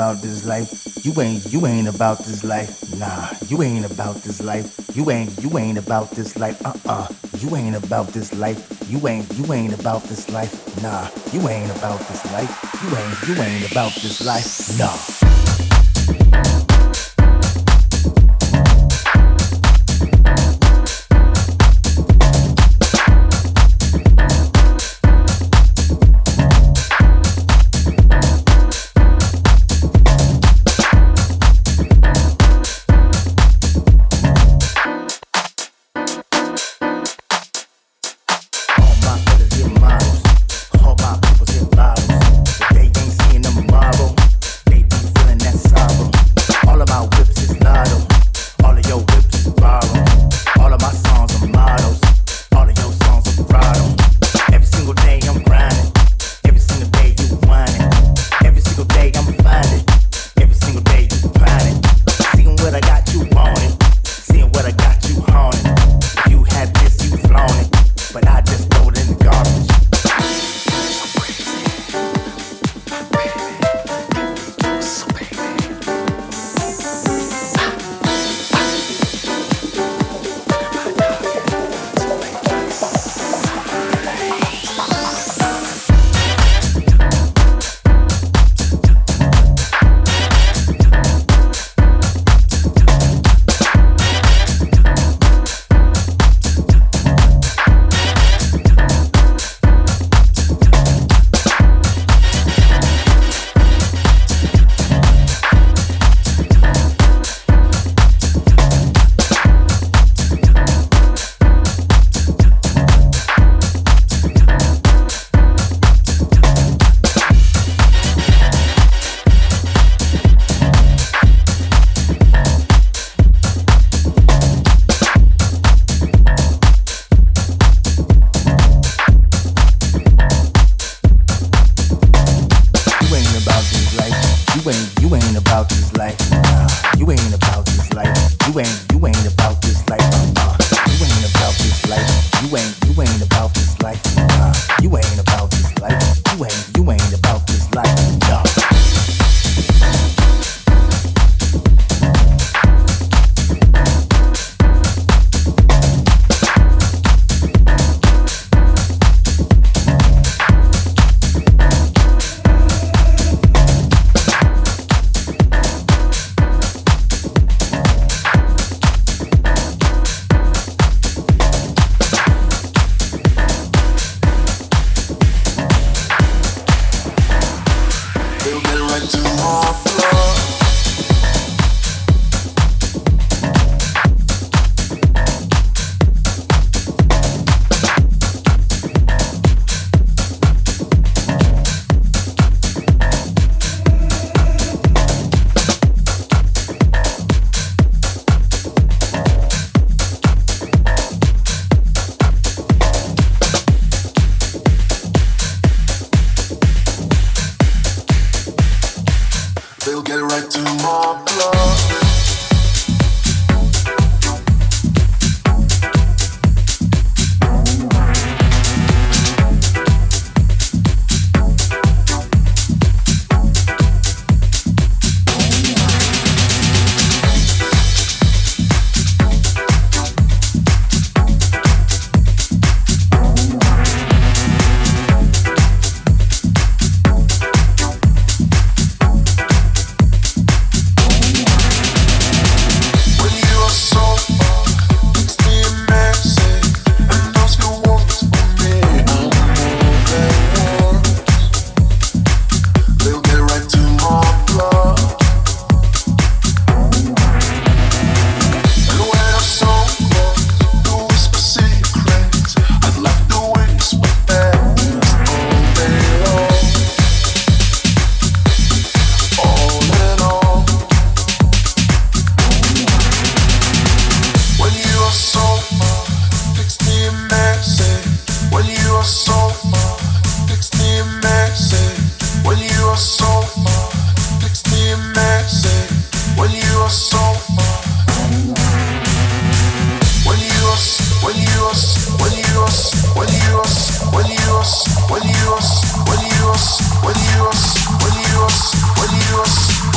about this life. You ain't about this life. Nah, you ain't about this life. You ain't about this life. You ain't about this life. You ain't about this life. Nah, you ain't about this life. You ain't about this life.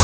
Nah.